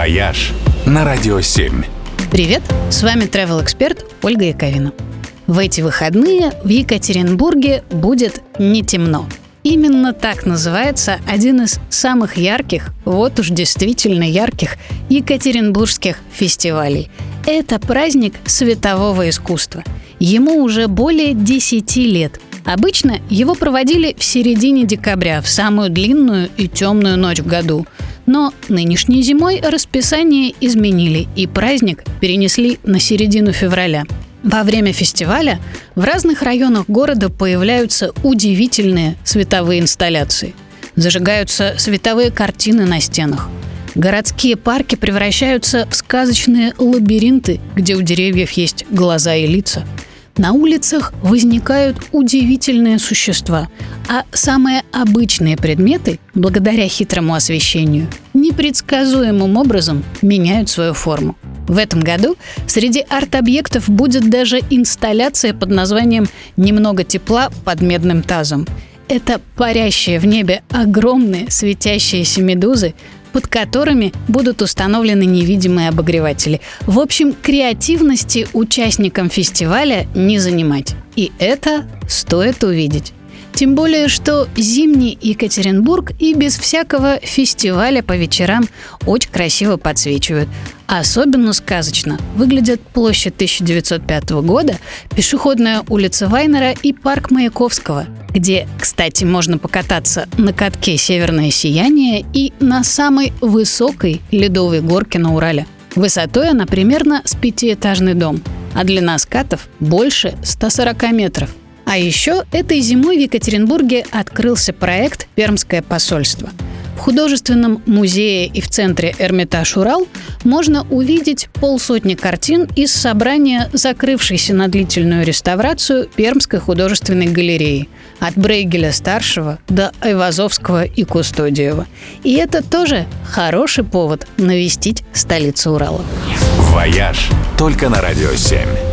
«Вояж» на Радио 7. Привет, с вами travel-эксперт Ольга Яковина. В эти выходные в Екатеринбурге будет не темно. Именно так называется один из самых ярких, вот уж действительно ярких, екатеринбургских фестивалей. Это праздник светового искусства. Ему уже более 10 лет. Обычно его проводили в середине декабря, в самую длинную и темную ночь в году. Но нынешней зимой расписание изменили, и праздник перенесли на середину февраля. Во время фестиваля в разных районах города появляются удивительные световые инсталляции. Зажигаются световые картины на стенах. Городские парки превращаются в сказочные лабиринты, где у деревьев есть глаза и лица. На улицах возникают удивительные существа, а самые обычные предметы, благодаря хитрому освещению, непредсказуемым образом меняют свою форму. В этом году среди арт-объектов будет даже инсталляция под названием «Немного тепла под медным тазом». Это парящие в небе огромные светящиеся медузы, под которыми будут установлены невидимые обогреватели. В общем, креативности участникам фестиваля не занимать. И это стоит увидеть. Тем более, что зимний Екатеринбург и без всякого фестиваля по вечерам очень красиво подсвечивают. Особенно сказочно выглядят площадь 1905 года, пешеходная улица Вайнера и парк Маяковского, где, кстати, можно покататься на катке «Северное сияние» и на самой высокой ледовой горке на Урале. Высотой она примерно с 5-этажный дом, а длина скатов больше 140 метров. А еще этой зимой в Екатеринбурге открылся проект «Пермское посольство». В художественном музее и в центре «Эрмитаж Урал» можно увидеть полсотни картин из собрания, закрывшейся на длительную реставрацию Пермской художественной галереи от Брейгеля Старшего до Айвазовского и Кустодиева. И это тоже хороший повод навестить столицу Урала. «Вояж» только на Радио 7.